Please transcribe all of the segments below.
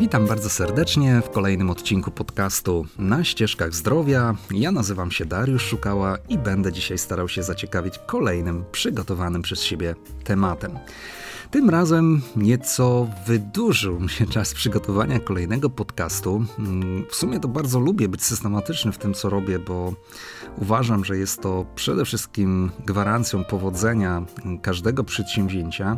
Witam bardzo serdecznie w kolejnym odcinku podcastu Na Ścieżkach Zdrowia. Ja nazywam się Dariusz Szukała i będę dzisiaj starał się zaciekawić kolejnym przygotowanym przez siebie tematem. Tym razem nieco wydłużył mi się czas przygotowania kolejnego podcastu. W sumie to bardzo lubię być systematyczny w tym, co robię, bo uważam, że jest to przede wszystkim gwarancją powodzenia każdego przedsięwzięcia.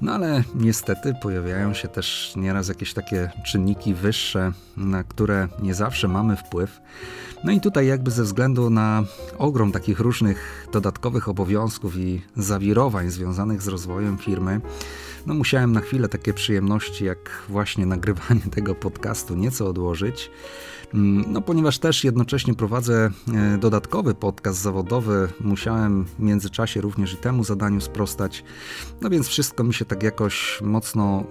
No ale niestety pojawiają się też nieraz jakieś takie czynniki wyższe, na które nie zawsze mamy wpływ. No i tutaj jakby ze względu na ogrom takich różnych dodatkowych obowiązków i zawirowań związanych z rozwojem firmy, no musiałem na chwilę takie przyjemności jak właśnie nagrywanie tego podcastu nieco odłożyć, no ponieważ też jednocześnie prowadzę dodatkowy podcast zawodowy, musiałem w międzyczasie również i temu zadaniu sprostać, no więc wszystko mi się tak jakoś mocno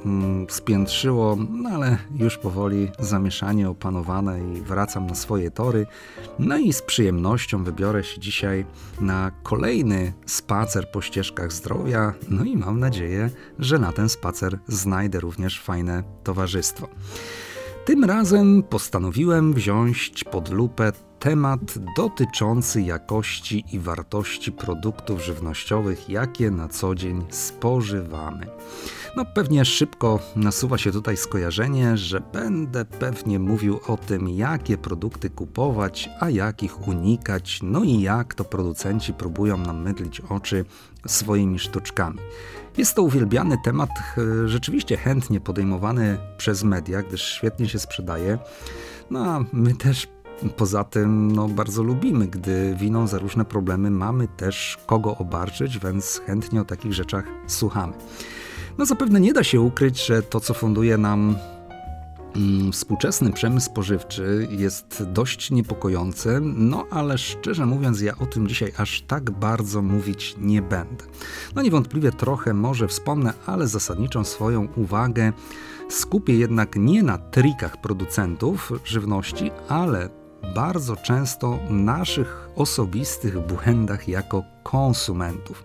spiętrzyło, no ale już powoli zamieszanie opanowane i wracam na swoje tory, no i z przyjemnością wybiorę się dzisiaj na kolejny spacer po ścieżkach zdrowia, no i mam nadzieję, że na ten spacer znajdę również fajne towarzystwo. Tym razem postanowiłem wziąć pod lupę temat dotyczący jakości i wartości produktów żywnościowych, jakie na co dzień spożywamy. No pewnie szybko nasuwa się tutaj skojarzenie, że będę pewnie mówił o tym, jakie produkty kupować, a jakich unikać, no i jak to producenci próbują nam mydlić oczy swoimi sztuczkami. Jest to uwielbiany temat, rzeczywiście chętnie podejmowany przez media, gdyż świetnie się sprzedaje, no a my też poza tym bardzo lubimy, gdy winą za różne problemy mamy też kogo obarczyć, więc chętnie o takich rzeczach słuchamy. No zapewne nie da się ukryć, że to, co funduje nam współczesny przemysł spożywczy, jest dość niepokojący, no ale szczerze mówiąc ja o tym dzisiaj aż tak bardzo mówić nie będę. No niewątpliwie trochę może wspomnę, ale zasadniczą swoją uwagę skupię jednak nie na trikach producentów żywności, ale bardzo często naszych osobistych błędach jako konsumentów.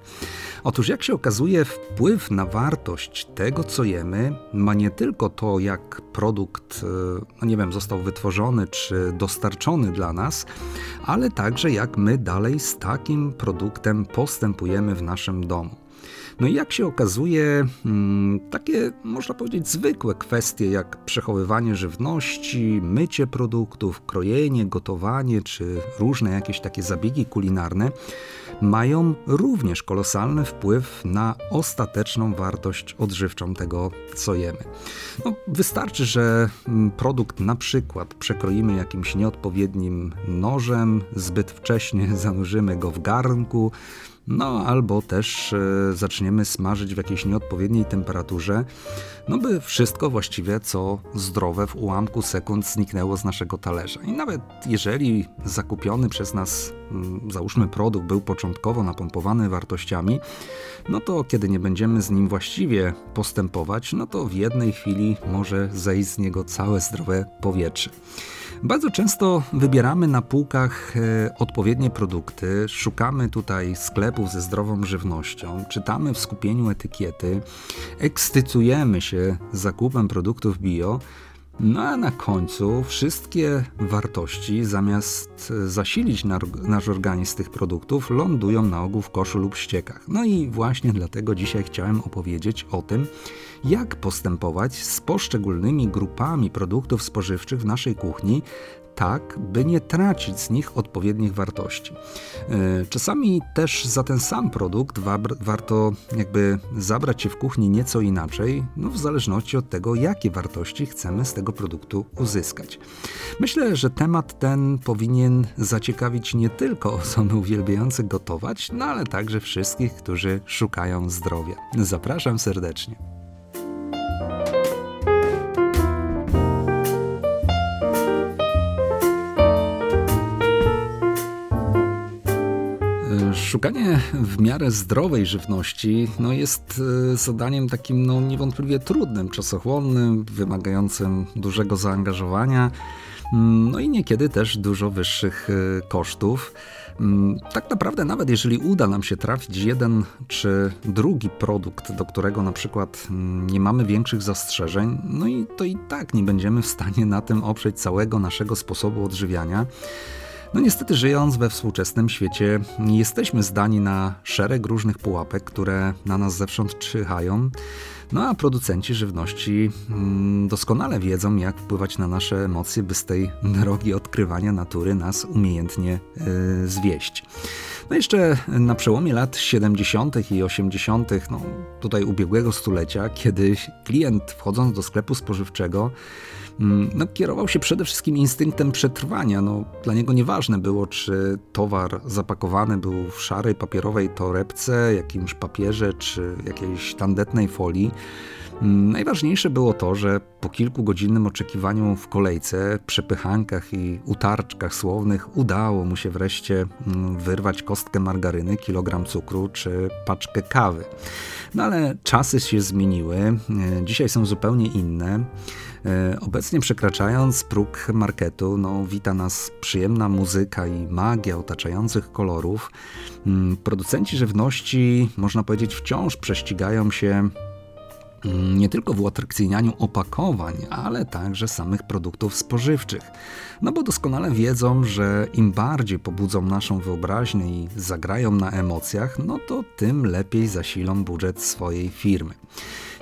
Otóż jak się okazuje, wpływ na wartość tego, co jemy, ma nie tylko to, jak produkt został wytworzony czy dostarczony dla nas, ale także jak my dalej z takim produktem postępujemy w naszym domu. No i jak się okazuje, takie można powiedzieć zwykłe kwestie jak przechowywanie żywności, mycie produktów, krojenie, gotowanie czy różne jakieś takie zabiegi kulinarne mają również kolosalny wpływ na ostateczną wartość odżywczą tego, co jemy. No, wystarczy, że produkt na przykład przekroimy jakimś nieodpowiednim nożem, zbyt wcześnie zanurzymy go w garnku, no albo też zaczniemy smażyć w jakiejś nieodpowiedniej temperaturze, no by wszystko właściwie co zdrowe w ułamku sekund zniknęło z naszego talerza. I nawet jeżeli zakupiony przez nas, załóżmy, produkt był początkowo napompowany wartościami, no to kiedy nie będziemy z nim właściwie postępować, no to w jednej chwili może zejść z niego całe zdrowe powietrze. Bardzo często wybieramy na półkach odpowiednie produkty, szukamy tutaj sklepów ze zdrową żywnością, czytamy w skupieniu etykiety, ekscytujemy się zakupem produktów bio, no a na końcu wszystkie wartości, zamiast zasilić nasz organizm z tych produktów, lądują na ogół w koszu lub ściekach. No i właśnie dlatego dzisiaj chciałem opowiedzieć o tym, jak postępować z poszczególnymi grupami produktów spożywczych w naszej kuchni, tak by nie tracić z nich odpowiednich wartości. Czasami też za ten sam produkt warto jakby zabrać się w kuchni nieco inaczej, w zależności od tego, jakie wartości chcemy z tego produktu uzyskać. Myślę, że temat ten powinien zaciekawić nie tylko osoby uwielbiające gotować, ale także wszystkich, którzy szukają zdrowia. Zapraszam serdecznie. Szukanie w miarę zdrowej żywności jest zadaniem takim niewątpliwie trudnym, czasochłonnym, wymagającym dużego zaangażowania. no i niekiedy też dużo wyższych kosztów. Tak naprawdę nawet jeżeli uda nam się trafić jeden czy drugi produkt, do którego na przykład nie mamy większych zastrzeżeń, no i to i tak nie będziemy w stanie na tym oprzeć całego naszego sposobu odżywiania. No niestety, żyjąc we współczesnym świecie, jesteśmy zdani na szereg różnych pułapek, które na nas zewsząd czyhają. No a producenci żywności doskonale wiedzą, jak wpływać na nasze emocje, by z tej drogi odkrywania natury nas umiejętnie zwieść. No jeszcze na przełomie lat 70. i 80., no tutaj ubiegłego stulecia, kiedy klient wchodząc do sklepu spożywczego kierował się przede wszystkim instynktem przetrwania. No, dla niego nieważne było, czy towar zapakowany był w szarej papierowej torebce, jakimś papierze czy jakiejś tandetnej folii. Najważniejsze było to, że po kilkugodzinnym oczekiwaniu w kolejce, przepychankach i utarczkach słownych udało mu się wreszcie wyrwać kostkę margaryny, kilogram cukru czy paczkę kawy. No ale czasy się zmieniły, dzisiaj są zupełnie inne. Obecnie przekraczając próg marketu, wita nas przyjemna muzyka i magia otaczających kolorów. Producenci żywności, można powiedzieć, wciąż prześcigają się nie tylko w uatrakcyjnianiu opakowań, ale także samych produktów spożywczych. No bo doskonale wiedzą, że im bardziej pobudzą naszą wyobraźnię i zagrają na emocjach, no to tym lepiej zasilą budżet swojej firmy.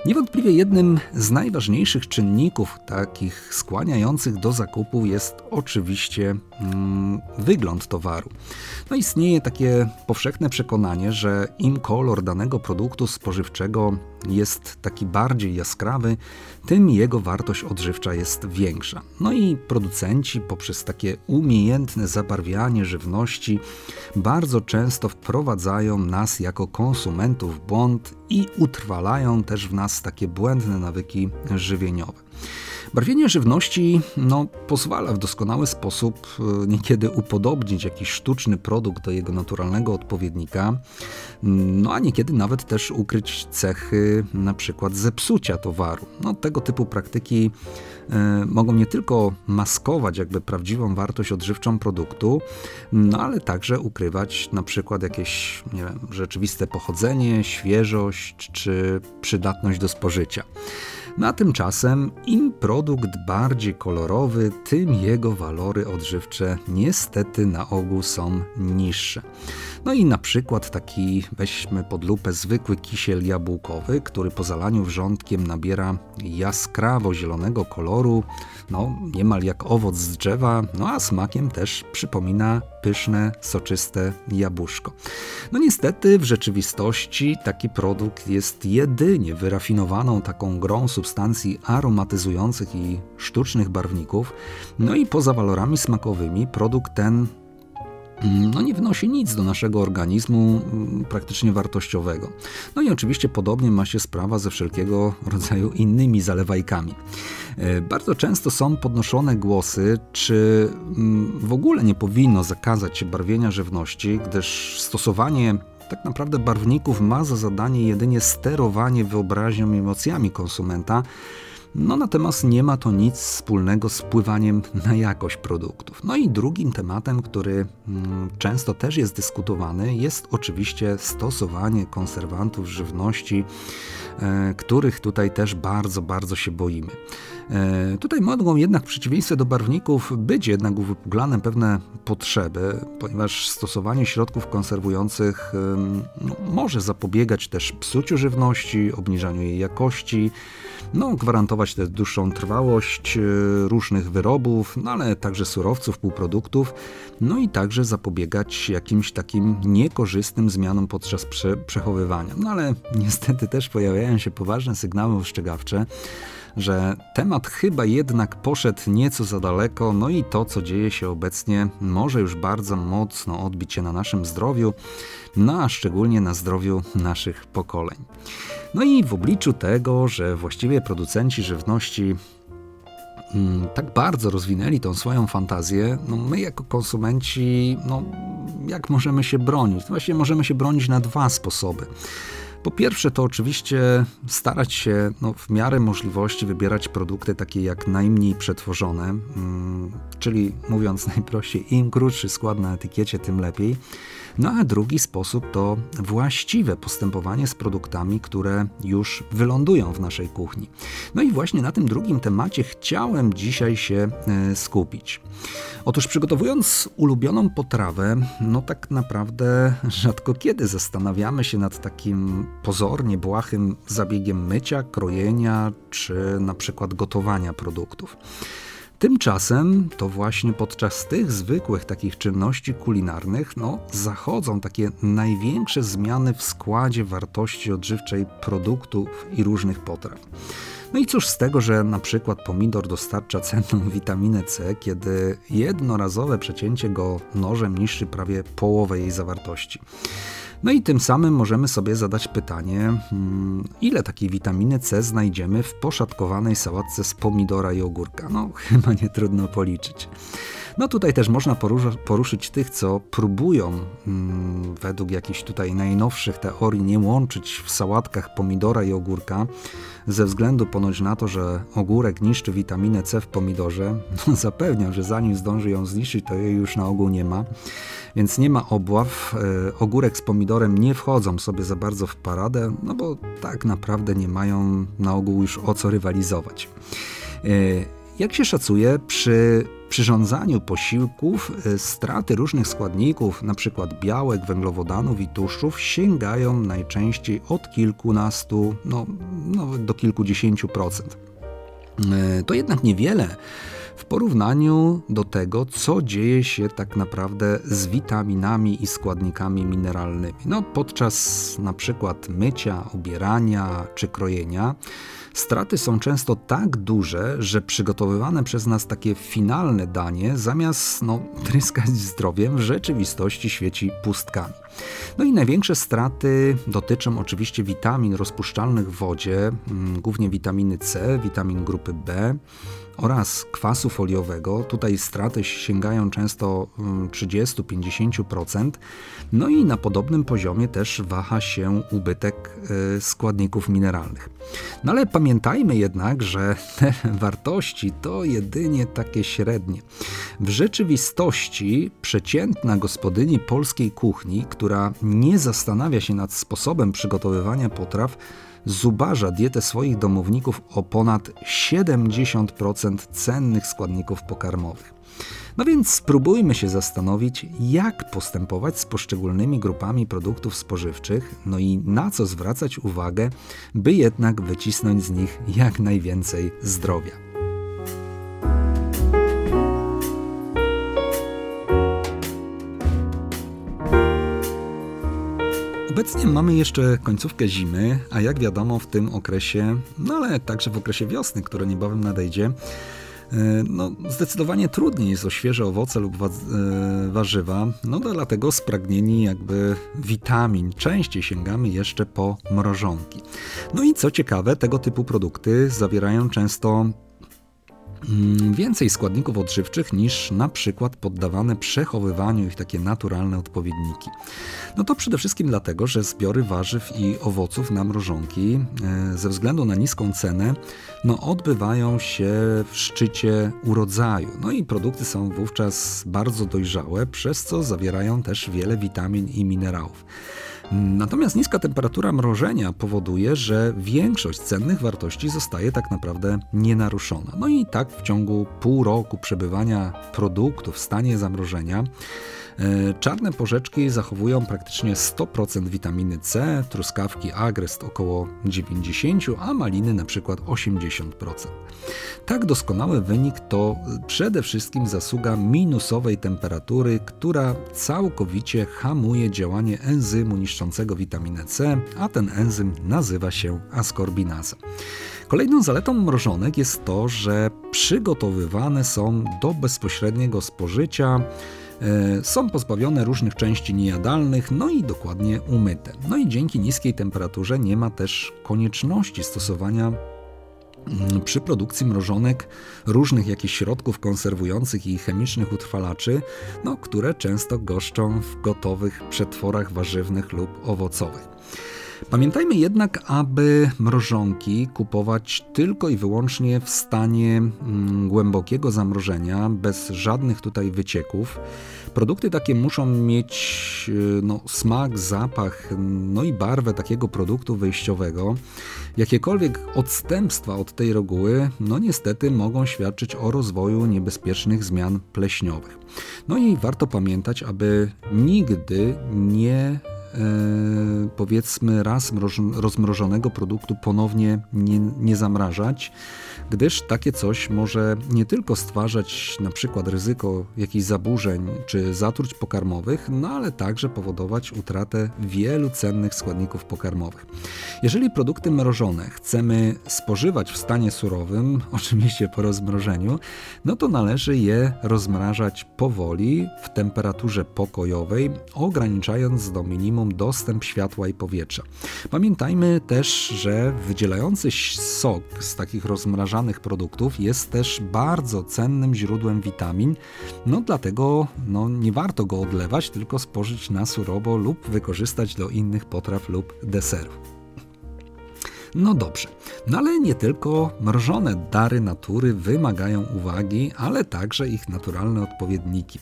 Niewątpliwie jednym z najważniejszych czynników takich skłaniających do zakupu jest oczywiście wygląd towaru. No istnieje takie powszechne przekonanie, że im kolor danego produktu spożywczego jest taki bardziej jaskrawy, tym jego wartość odżywcza jest większa. No i producenci poprzez takie umiejętne zabarwianie żywności bardzo często wprowadzają nas jako konsumentów w błąd i utrwalają też w nas takie błędne nawyki żywieniowe. Barwienie żywności pozwala w doskonały sposób niekiedy upodobnić jakiś sztuczny produkt do jego naturalnego odpowiednika, a niekiedy nawet też ukryć cechy na przykład zepsucia towaru. Tego typu praktyki mogą nie tylko maskować jakby prawdziwą wartość odżywczą produktu, ale także ukrywać na przykład jakieś rzeczywiste pochodzenie, świeżość czy przydatność do spożycia. A tymczasem im produkt bardziej kolorowy, tym jego walory odżywcze niestety na ogół są niższe. No i na przykład taki, weźmy pod lupę zwykły kisiel jabłkowy, który po zalaniu wrzątkiem nabiera jaskrawo zielonego koloru, niemal jak owoc z drzewa, a smakiem też przypomina pyszne, soczyste jabłuszko. Niestety w rzeczywistości taki produkt jest jedynie wyrafinowaną taką grą substancji aromatyzujących i sztucznych barwników. I poza walorami smakowymi produkt ten nie wnosi nic do naszego organizmu praktycznie wartościowego. I oczywiście podobnie ma się sprawa ze wszelkiego rodzaju innymi zalewajkami. Bardzo często są podnoszone głosy, czy w ogóle nie powinno zakazać się barwienia żywności, gdyż stosowanie tak naprawdę barwników ma za zadanie jedynie sterowanie wyobraźnią i emocjami konsumenta, natomiast nie ma to nic wspólnego z wpływaniem na jakość produktów. I drugim tematem, który często też jest dyskutowany, jest oczywiście stosowanie konserwantów żywności, których tutaj też bardzo, bardzo się boimy. Tutaj mogą jednak w przeciwieństwie do barwników być jednak uwypuklane pewne potrzeby, ponieważ stosowanie środków konserwujących może zapobiegać też psuciu żywności, obniżaniu jej jakości, gwarantować też dłuższą trwałość różnych wyrobów, ale także surowców, półproduktów, i także zapobiegać jakimś takim niekorzystnym zmianom podczas przechowywania. Ale niestety też pojawiają się poważne sygnały ostrzegawcze, że temat chyba jednak poszedł nieco za daleko, i to, co dzieje się obecnie, może już bardzo mocno odbić się na naszym zdrowiu, a szczególnie na zdrowiu naszych pokoleń. I w obliczu tego, że właściwie producenci żywności tak bardzo rozwinęli tą swoją fantazję, my jako konsumenci, jak możemy się bronić? Właściwie możemy się bronić na dwa sposoby. Po pierwsze to oczywiście starać się w miarę możliwości wybierać produkty takie jak najmniej przetworzone, czyli mówiąc najprościej, im krótszy skład na etykiecie, tym lepiej. No a drugi sposób to właściwe postępowanie z produktami, które już wylądują w naszej kuchni. No i właśnie na tym drugim temacie chciałem dzisiaj się skupić. Otóż przygotowując ulubioną potrawę, tak naprawdę rzadko kiedy zastanawiamy się nad takim pozornie błahym zabiegiem mycia, krojenia czy na przykład gotowania produktów. Tymczasem to właśnie podczas tych zwykłych takich czynności kulinarnych zachodzą takie największe zmiany w składzie wartości odżywczej produktów i różnych potraw. No i cóż z tego, że na przykład pomidor dostarcza cenną witaminę C, kiedy jednorazowe przecięcie go nożem niszczy prawie połowę jej zawartości. No i tym samym możemy sobie zadać pytanie, ile takiej witaminy C znajdziemy w poszatkowanej sałatce z pomidora i ogórka? Chyba nie trudno policzyć. Tutaj też można poruszyć tych, co próbują według jakichś tutaj najnowszych teorii nie łączyć w sałatkach pomidora i ogórka, ze względu ponoć na to, że ogórek niszczy witaminę C w pomidorze. Zapewniam, że zanim zdąży ją zniszczyć, to jej już na ogół nie ma, więc nie ma obław. Ogórek z pomidorem nie wchodzą sobie za bardzo w paradę, bo tak naprawdę nie mają na ogół już o co rywalizować. Jak się szacuje, przy przyrządzaniu posiłków straty różnych składników, np. białek, węglowodanów i tłuszczów, sięgają najczęściej od kilkunastu, nawet do kilkudziesięciu procent. To jednak niewiele w porównaniu do tego, co dzieje się tak naprawdę z witaminami i składnikami mineralnymi. Podczas na przykład mycia, obierania czy krojenia straty są często tak duże, że przygotowywane przez nas takie finalne danie zamiast tryskać zdrowiem w rzeczywistości świeci pustkami. I największe straty dotyczą oczywiście witamin rozpuszczalnych w wodzie, głównie witaminy C, witamin grupy B oraz kwasu foliowego. Tutaj straty sięgają często 30-50%. I na podobnym poziomie też waha się ubytek składników mineralnych. Ale pamiętajmy jednak, że te wartości to jedynie takie średnie. W rzeczywistości przeciętna gospodyni polskiej kuchni, która nie zastanawia się nad sposobem przygotowywania potraw, zubaża dietę swoich domowników o ponad 70% cennych składników pokarmowych. Więc spróbujmy się zastanowić, jak postępować z poszczególnymi grupami produktów spożywczych, i na co zwracać uwagę, by jednak wycisnąć z nich jak najwięcej zdrowia. Obecnie mamy jeszcze końcówkę zimy, a jak wiadomo w tym okresie, ale także w okresie wiosny, które niebawem nadejdzie, zdecydowanie trudniej jest o świeże owoce lub warzywa, dlatego spragnieni witamin częściej sięgamy jeszcze po mrożonki. I co ciekawe, tego typu produkty zawierają często więcej składników odżywczych niż na przykład poddawane przechowywaniu ich takie naturalne odpowiedniki. To przede wszystkim dlatego, że zbiory warzyw i owoców na mrożonki ze względu na niską cenę odbywają się w szczycie urodzaju. I produkty są wówczas bardzo dojrzałe, przez co zawierają też wiele witamin i minerałów. Natomiast niska temperatura mrożenia powoduje, że większość cennych wartości zostaje tak naprawdę nienaruszona. I tak w ciągu pół roku przebywania produktu w stanie zamrożenia czarne porzeczki zachowują praktycznie 100% witaminy C, truskawki agrest około 90%, a maliny na przykład 80%. Tak doskonały wynik to przede wszystkim zasługa minusowej temperatury, która całkowicie hamuje działanie enzymu niszczącego witaminę C, a ten enzym nazywa się askorbinaza. Kolejną zaletą mrożonek jest to, że przygotowywane są do bezpośredniego spożycia, są pozbawione różnych części niejadalnych, i dokładnie umyte. I dzięki niskiej temperaturze nie ma też konieczności stosowania przy produkcji mrożonek różnych jakichś środków konserwujących i chemicznych utrwalaczy, które często goszczą w gotowych przetworach warzywnych lub owocowych. Pamiętajmy jednak, aby mrożonki kupować tylko i wyłącznie w stanie głębokiego zamrożenia, bez żadnych tutaj wycieków. Produkty takie muszą mieć smak, zapach, i barwę takiego produktu wyjściowego. Jakiekolwiek odstępstwa od tej reguły, niestety mogą świadczyć o rozwoju niebezpiecznych zmian pleśniowych. I warto pamiętać, aby nigdy nie raz rozmrożonego produktu ponownie nie zamrażać, gdyż takie coś może nie tylko stwarzać na przykład ryzyko jakichś zaburzeń czy zatruć pokarmowych, ale także powodować utratę wielu cennych składników pokarmowych. Jeżeli produkty mrożone chcemy spożywać w stanie surowym, oczywiście po rozmrożeniu, to należy je rozmrażać powoli w temperaturze pokojowej, ograniczając do minimum dostęp światła i powietrza. Pamiętajmy też, że wydzielający sok z takich rozmrażanych produktów jest też bardzo cennym źródłem witamin, dlatego nie warto go odlewać, tylko spożyć na surowo lub wykorzystać do innych potraw lub deserów. Dobrze, ale nie tylko mrożone dary natury wymagają uwagi, ale także ich naturalne odpowiedniki.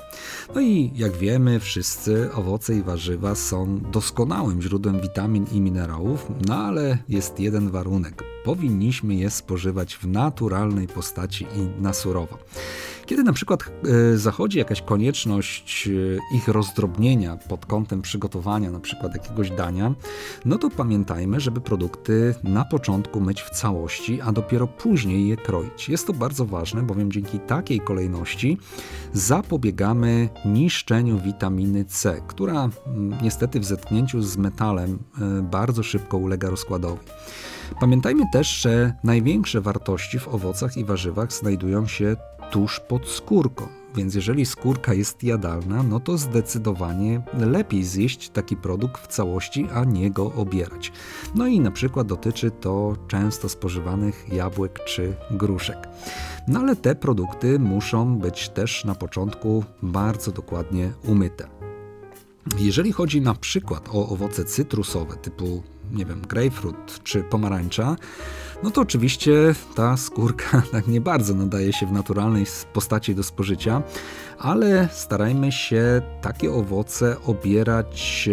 I jak wiemy wszyscy, owoce i warzywa są doskonałym źródłem witamin i minerałów, ale jest jeden warunek. Powinniśmy je spożywać w naturalnej postaci i na surowo. Kiedy na przykład zachodzi jakaś konieczność ich rozdrobnienia pod kątem przygotowania na przykład jakiegoś dania, to pamiętajmy, żeby produkty na początku myć w całości, a dopiero później je kroić. Jest to bardzo ważne, bowiem dzięki takiej kolejności zapobiegamy niszczeniu witaminy C, która niestety w zetknięciu z metalem bardzo szybko ulega rozkładowi. Pamiętajmy też, że największe wartości w owocach i warzywach znajdują się tuż pod skórką, więc jeżeli skórka jest jadalna, to zdecydowanie lepiej zjeść taki produkt w całości, a nie go obierać. I na przykład dotyczy to często spożywanych jabłek czy gruszek. Ale te produkty muszą być też na początku bardzo dokładnie umyte. Jeżeli chodzi na przykład o owoce cytrusowe typu grejpfrut czy pomarańcza, to oczywiście ta skórka tak nie bardzo nadaje się w naturalnej postaci do spożycia, ale starajmy się takie owoce obierać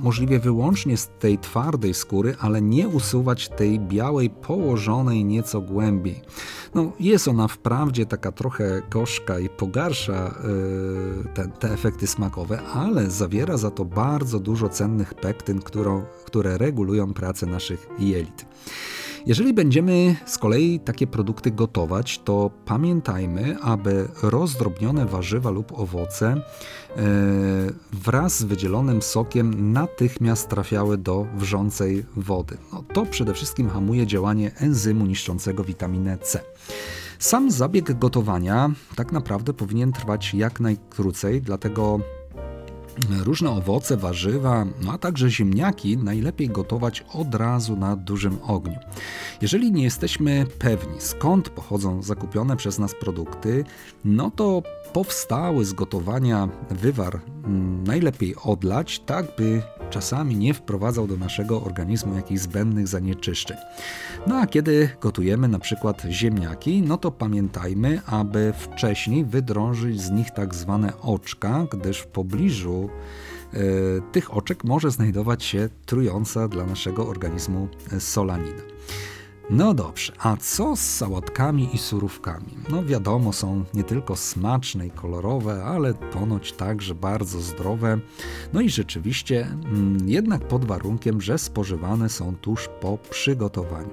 możliwie wyłącznie z tej twardej skóry, ale nie usuwać tej białej położonej nieco głębiej. Jest ona wprawdzie taka trochę gorzka i pogarsza te efekty smakowe, ale zawiera za to bardzo dużo cennych pektyn, które regulują pracę naszych jelit. Jeżeli będziemy z kolei takie produkty gotować, to pamiętajmy, aby rozdrobnione warzywa lub owoce wraz z wydzielonym sokiem natychmiast trafiały do wrzącej wody. To przede wszystkim hamuje działanie enzymu niszczącego witaminę C. Sam zabieg gotowania tak naprawdę powinien trwać jak najkrócej, dlatego różne owoce, warzywa, a także ziemniaki najlepiej gotować od razu na dużym ogniu. Jeżeli nie jesteśmy pewni, skąd pochodzą zakupione przez nas produkty, to powstały z gotowania wywar najlepiej odlać, tak by czasami nie wprowadzał do naszego organizmu jakichś zbędnych zanieczyszczeń. A kiedy gotujemy na przykład ziemniaki, to pamiętajmy, aby wcześniej wydrążyć z nich tak zwane oczka, gdyż w pobliżu tych oczek może znajdować się trująca dla naszego organizmu solanina. Dobrze, a co z sałatkami i surówkami? Wiadomo, są nie tylko smaczne i kolorowe, ale ponoć także bardzo zdrowe. I rzeczywiście, jednak pod warunkiem, że spożywane są tuż po przygotowaniu.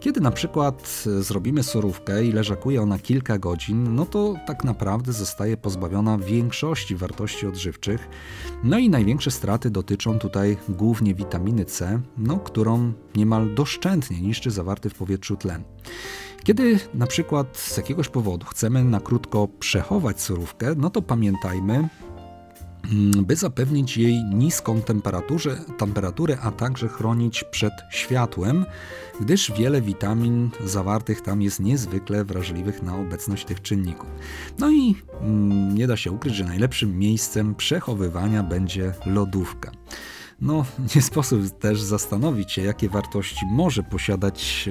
Kiedy na przykład zrobimy surówkę i leżakuje ona kilka godzin, to tak naprawdę zostaje pozbawiona większości wartości odżywczych. I największe straty dotyczą tutaj głównie witaminy C, którą niemal doszczętnie niszczy zawarty w powietrzu tlen. Kiedy na przykład z jakiegoś powodu chcemy na krótko przechować surówkę, to pamiętajmy, by zapewnić jej niską temperaturę, a także chronić przed światłem, gdyż wiele witamin zawartych tam jest niezwykle wrażliwych na obecność tych czynników. Nie da się ukryć, że najlepszym miejscem przechowywania będzie lodówka. No, nie sposób też zastanowić się, jakie wartości może posiadać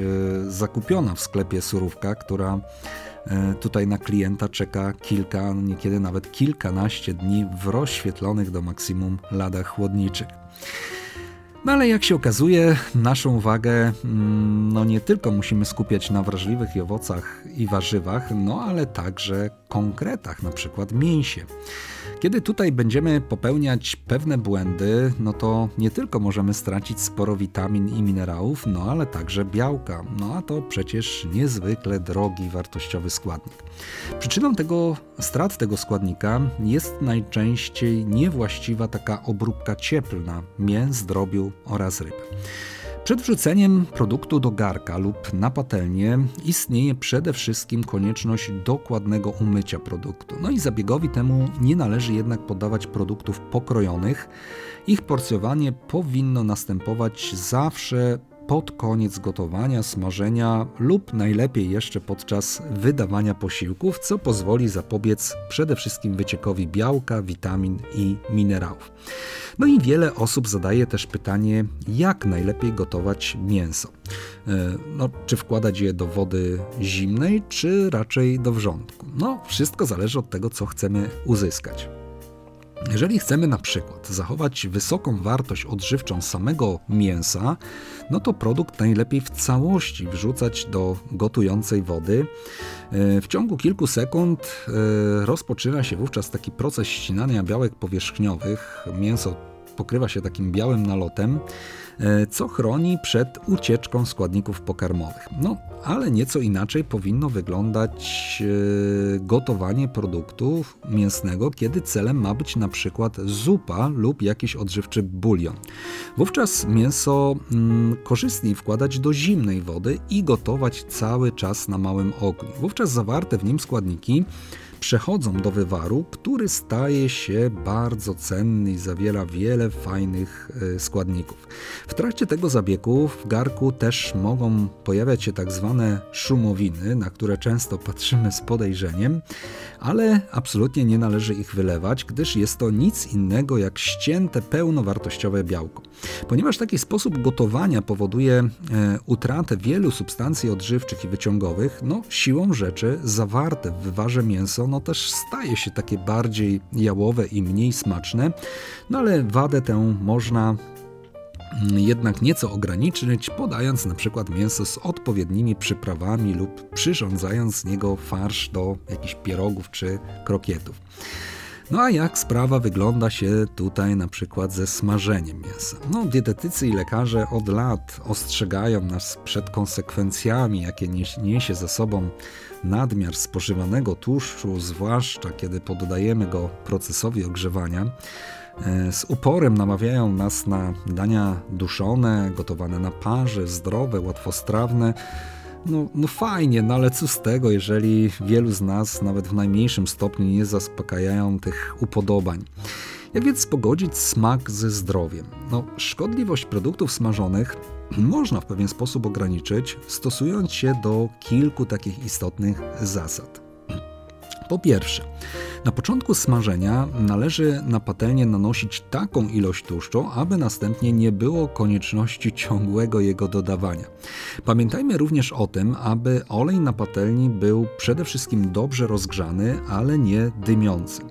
zakupiona w sklepie surówka, która tutaj na klienta czeka kilka, niekiedy nawet kilkanaście dni w rozświetlonych do maksimum ladach chłodniczych. No ale jak się okazuje, naszą uwagę nie tylko musimy skupiać na wrażliwych i owocach i warzywach, no ale także konkretach, na przykład mięsie. Kiedy tutaj będziemy popełniać pewne błędy, no to nie tylko możemy stracić sporo witamin i minerałów, no ale także białka. No a to przecież niezwykle drogi, wartościowy składnik. Przyczyną strat tego składnika jest najczęściej niewłaściwa taka obróbka cieplna mięs, drobiu oraz ryb. Przed wrzuceniem produktu do garka lub na patelnię istnieje przede wszystkim konieczność dokładnego umycia produktu. No i zabiegowi temu nie należy jednak poddawać produktów pokrojonych. Ich porcjowanie powinno następować zawsze pod koniec gotowania, smażenia lub najlepiej jeszcze podczas wydawania posiłków, co pozwoli zapobiec przede wszystkim wyciekowi białka, witamin i minerałów. No i wiele osób zadaje też pytanie, jak najlepiej gotować mięso. Czy wkładać je do wody zimnej, czy raczej do wrzątku? No, wszystko zależy od tego, co chcemy uzyskać. Jeżeli chcemy na przykład zachować wysoką wartość odżywczą samego mięsa, no to produkt najlepiej w całości wrzucać do gotującej wody. W ciągu kilku sekund rozpoczyna się wówczas taki proces ścinania białek powierzchniowych. Mięso pokrywa się takim białym nalotem, co chroni przed ucieczką składników pokarmowych. No, ale nieco inaczej powinno wyglądać gotowanie produktu mięsnego, kiedy celem ma być na przykład zupa lub jakiś odżywczy bulion. Wówczas mięso korzystniej wkładać do zimnej wody i gotować cały czas na małym ogniu. Wówczas zawarte w nim składniki przechodzą do wywaru, który staje się bardzo cenny i zawiera wiele fajnych składników. W trakcie tego zabiegu w garku też mogą pojawiać się tak zwane szumowiny, na które często patrzymy z podejrzeniem, ale absolutnie nie należy ich wylewać, gdyż jest to nic innego jak ścięte, pełnowartościowe białko. Ponieważ taki sposób gotowania powoduje utratę wielu substancji odżywczych i wyciągowych, siłą rzeczy zawarte w wywarze mięso też staje się takie bardziej jałowe i mniej smaczne, ale wadę tę można jednak nieco ograniczyć, podając na przykład mięso z odpowiednimi przyprawami lub przyrządzając z niego farsz do jakichś pierogów czy krokietów. No a jak sprawa wygląda się tutaj na przykład ze smażeniem mięsa? Dietetycy i lekarze od lat ostrzegają nas przed konsekwencjami, jakie niesie ze sobą nadmiar spożywanego tłuszczu, zwłaszcza kiedy poddajemy go procesowi ogrzewania. Z uporem namawiają nas na dania duszone, gotowane na parze, zdrowe, łatwostrawne. Fajnie, ale co z tego, jeżeli wielu z nas nawet w najmniejszym stopniu nie zaspokajają tych upodobań. Jak więc pogodzić smak ze zdrowiem? Szkodliwość produktów smażonych można w pewien sposób ograniczyć, stosując się do kilku takich istotnych zasad. Po pierwsze, na początku smażenia należy na patelnię nanosić taką ilość tłuszczu, aby następnie nie było konieczności ciągłego jego dodawania. Pamiętajmy również o tym, aby olej na patelni był przede wszystkim dobrze rozgrzany, ale nie dymiący.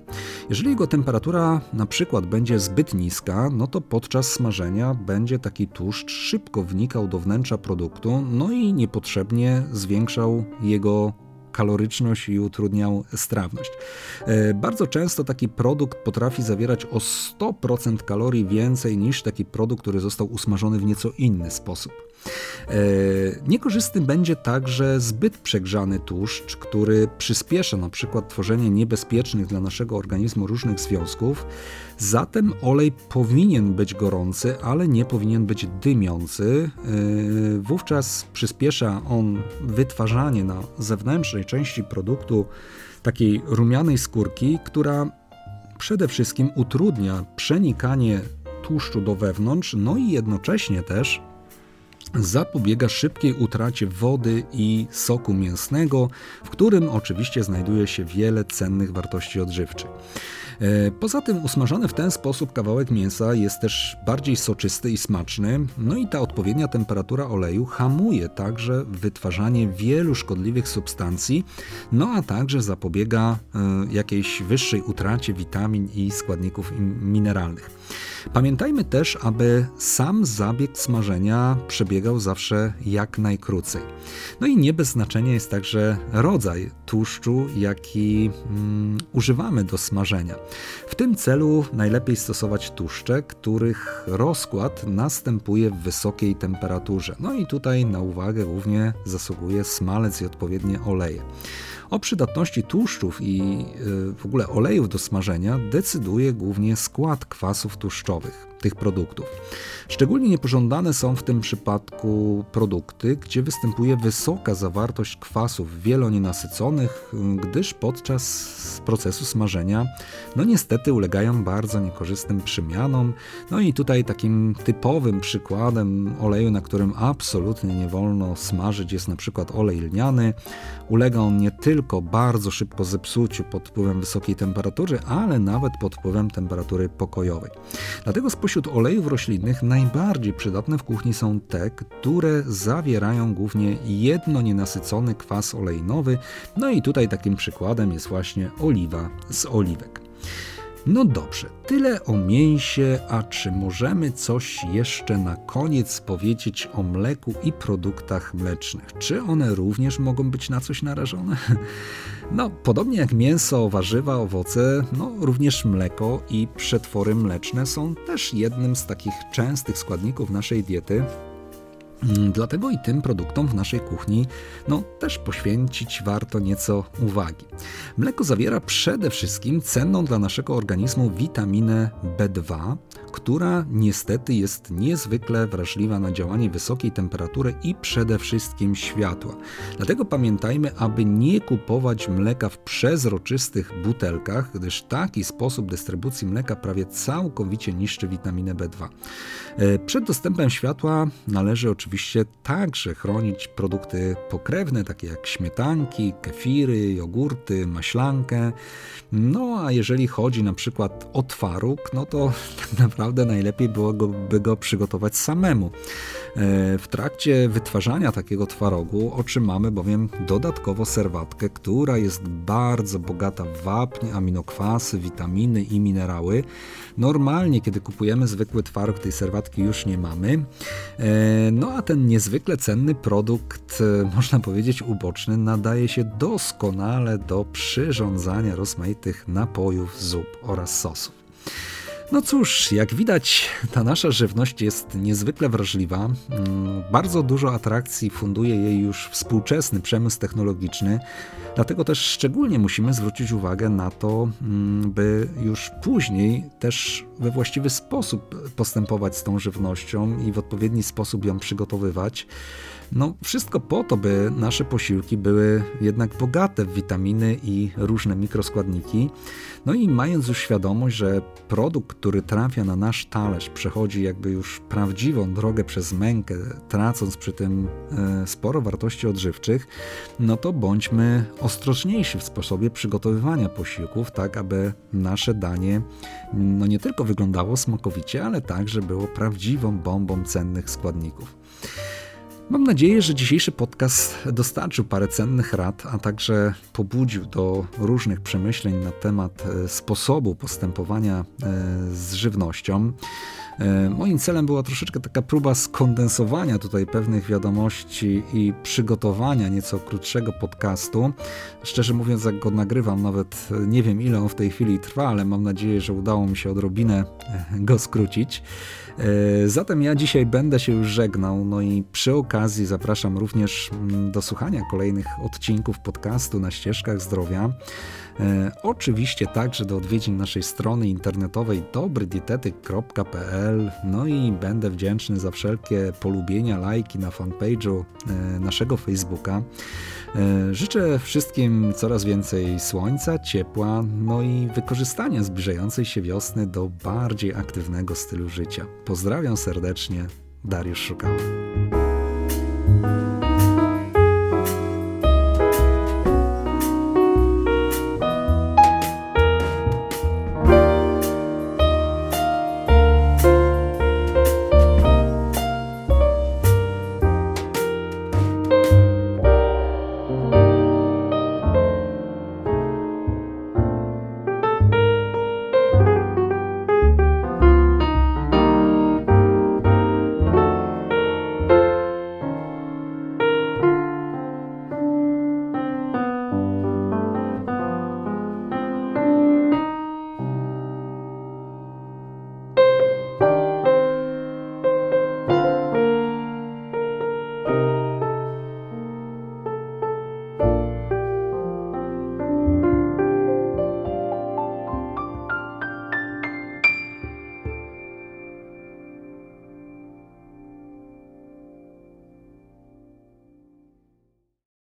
Jeżeli jego temperatura na przykład będzie zbyt niska, to podczas smażenia będzie taki tłuszcz szybko wnikał do wnętrza produktu, i niepotrzebnie zwiększał jego kaloryczność i utrudniał strawność. Bardzo często taki produkt potrafi zawierać o 100% kalorii więcej niż taki produkt, który został usmażony w nieco inny sposób. Niekorzystny będzie także zbyt przegrzany tłuszcz, który przyspiesza na przykład tworzenie niebezpiecznych dla naszego organizmu różnych związków. Zatem olej powinien być gorący, ale nie powinien być dymiący. Wówczas przyspiesza on wytwarzanie na zewnętrznej części produktu takiej rumianej skórki, która przede wszystkim utrudnia przenikanie tłuszczu do wewnątrz, i jednocześnie też zapobiega szybkiej utracie wody i soku mięsnego, w którym oczywiście znajduje się wiele cennych wartości odżywczych. Poza tym usmażony w ten sposób kawałek mięsa jest też bardziej soczysty i smaczny, no i ta odpowiednia temperatura oleju hamuje także wytwarzanie wielu szkodliwych substancji, no a także zapobiega jakiejś wyższej utracie witamin i składników mineralnych. Pamiętajmy też, aby sam zabieg smażenia przebiegał zawsze jak najkrócej. No i nie bez znaczenia jest także rodzaj tłuszczu, jaki używamy do smażenia. W tym celu najlepiej stosować tłuszcze, których rozkład następuje w wysokiej temperaturze. No i tutaj na uwagę głównie zasługuje smalec i odpowiednie oleje. O przydatności tłuszczów i w ogóle olejów do smażenia decyduje głównie skład kwasów tłuszczowych tych produktów. Szczególnie niepożądane są w tym przypadku produkty, gdzie występuje wysoka zawartość kwasów wielonienasyconych, gdyż podczas procesu smażenia niestety ulegają bardzo niekorzystnym przemianom. No i tutaj takim typowym przykładem oleju, na którym absolutnie nie wolno smażyć, jest na przykład olej lniany. Ulega on nie tylko bardzo szybko zepsuciu pod wpływem wysokiej temperatury, ale nawet pod wpływem temperatury pokojowej. Dlatego spośród olejów roślinnych najbardziej przydatne w kuchni są te, które zawierają głównie jednonienasycony kwas olejnowy. No i tutaj takim przykładem jest właśnie oliwa z oliwek. No dobrze, tyle o mięsie, a czy możemy coś jeszcze na koniec powiedzieć o mleku i produktach mlecznych? Czy one również mogą być na coś narażone? No, podobnie jak mięso, warzywa, owoce, również mleko i przetwory mleczne są też jednym z takich częstych składników naszej diety. Dlatego i tym produktom w naszej kuchni też poświęcić warto nieco uwagi. Mleko zawiera przede wszystkim cenną dla naszego organizmu witaminę B2, która niestety jest niezwykle wrażliwa na działanie wysokiej temperatury i przede wszystkim światła. Dlatego pamiętajmy, aby nie kupować mleka w przezroczystych butelkach, gdyż taki sposób dystrybucji mleka prawie całkowicie niszczy witaminę B2. Przed dostępem światła należy oczywiście także chronić produkty pokrewne, takie jak śmietanki, kefiry, jogurty, maślankę. A jeżeli chodzi na przykład o twaróg, to tak naprawdę najlepiej byłoby go przygotować samemu. W trakcie wytwarzania takiego twarogu otrzymamy bowiem dodatkowo serwatkę, która jest bardzo bogata w wapń, aminokwasy, witaminy i minerały. Normalnie, kiedy kupujemy zwykły twaróg, tej serwatki już nie mamy. A ten niezwykle cenny produkt, można powiedzieć uboczny, nadaje się doskonale do przyrządzania rozmaitych napojów, zup oraz sosów. No cóż, jak widać, ta nasza żywność jest niezwykle wrażliwa. Bardzo dużo atrakcji funduje jej już współczesny przemysł technologiczny, dlatego też szczególnie musimy zwrócić uwagę na to, by już później też we właściwy sposób postępować z tą żywnością i w odpowiedni sposób ją przygotowywać. Wszystko po to, by nasze posiłki były jednak bogate w witaminy i różne mikroskładniki. I mając już świadomość, że produkt, który trafia na nasz talerz, przechodzi jakby już prawdziwą drogę przez mękę, tracąc przy tym sporo wartości odżywczych, to bądźmy ostrożniejsi w sposobie przygotowywania posiłków, tak aby nasze danie nie tylko wyglądało smakowicie, ale także było prawdziwą bombą cennych składników. Mam nadzieję, że dzisiejszy podcast dostarczył parę cennych rad, a także pobudził do różnych przemyśleń na temat sposobu postępowania z żywnością. Moim celem była troszeczkę taka próba skondensowania tutaj pewnych wiadomości i przygotowania nieco krótszego podcastu. Szczerze mówiąc, jak go nagrywam, nawet nie wiem, ile on w tej chwili trwa, ale mam nadzieję, że udało mi się odrobinę go skrócić. Zatem ja dzisiaj będę się już żegnał, i przy okazji zapraszam również do słuchania kolejnych odcinków podcastu Na Ścieżkach Zdrowia. Oczywiście także do odwiedzin naszej strony internetowej dobrydietetyk.pl. I będę wdzięczny za wszelkie polubienia, lajki na fanpage'u naszego Facebooka. Życzę wszystkim coraz więcej słońca, ciepła, i wykorzystania zbliżającej się wiosny do bardziej aktywnego stylu życia. Pozdrawiam serdecznie, Dariusz Szukała.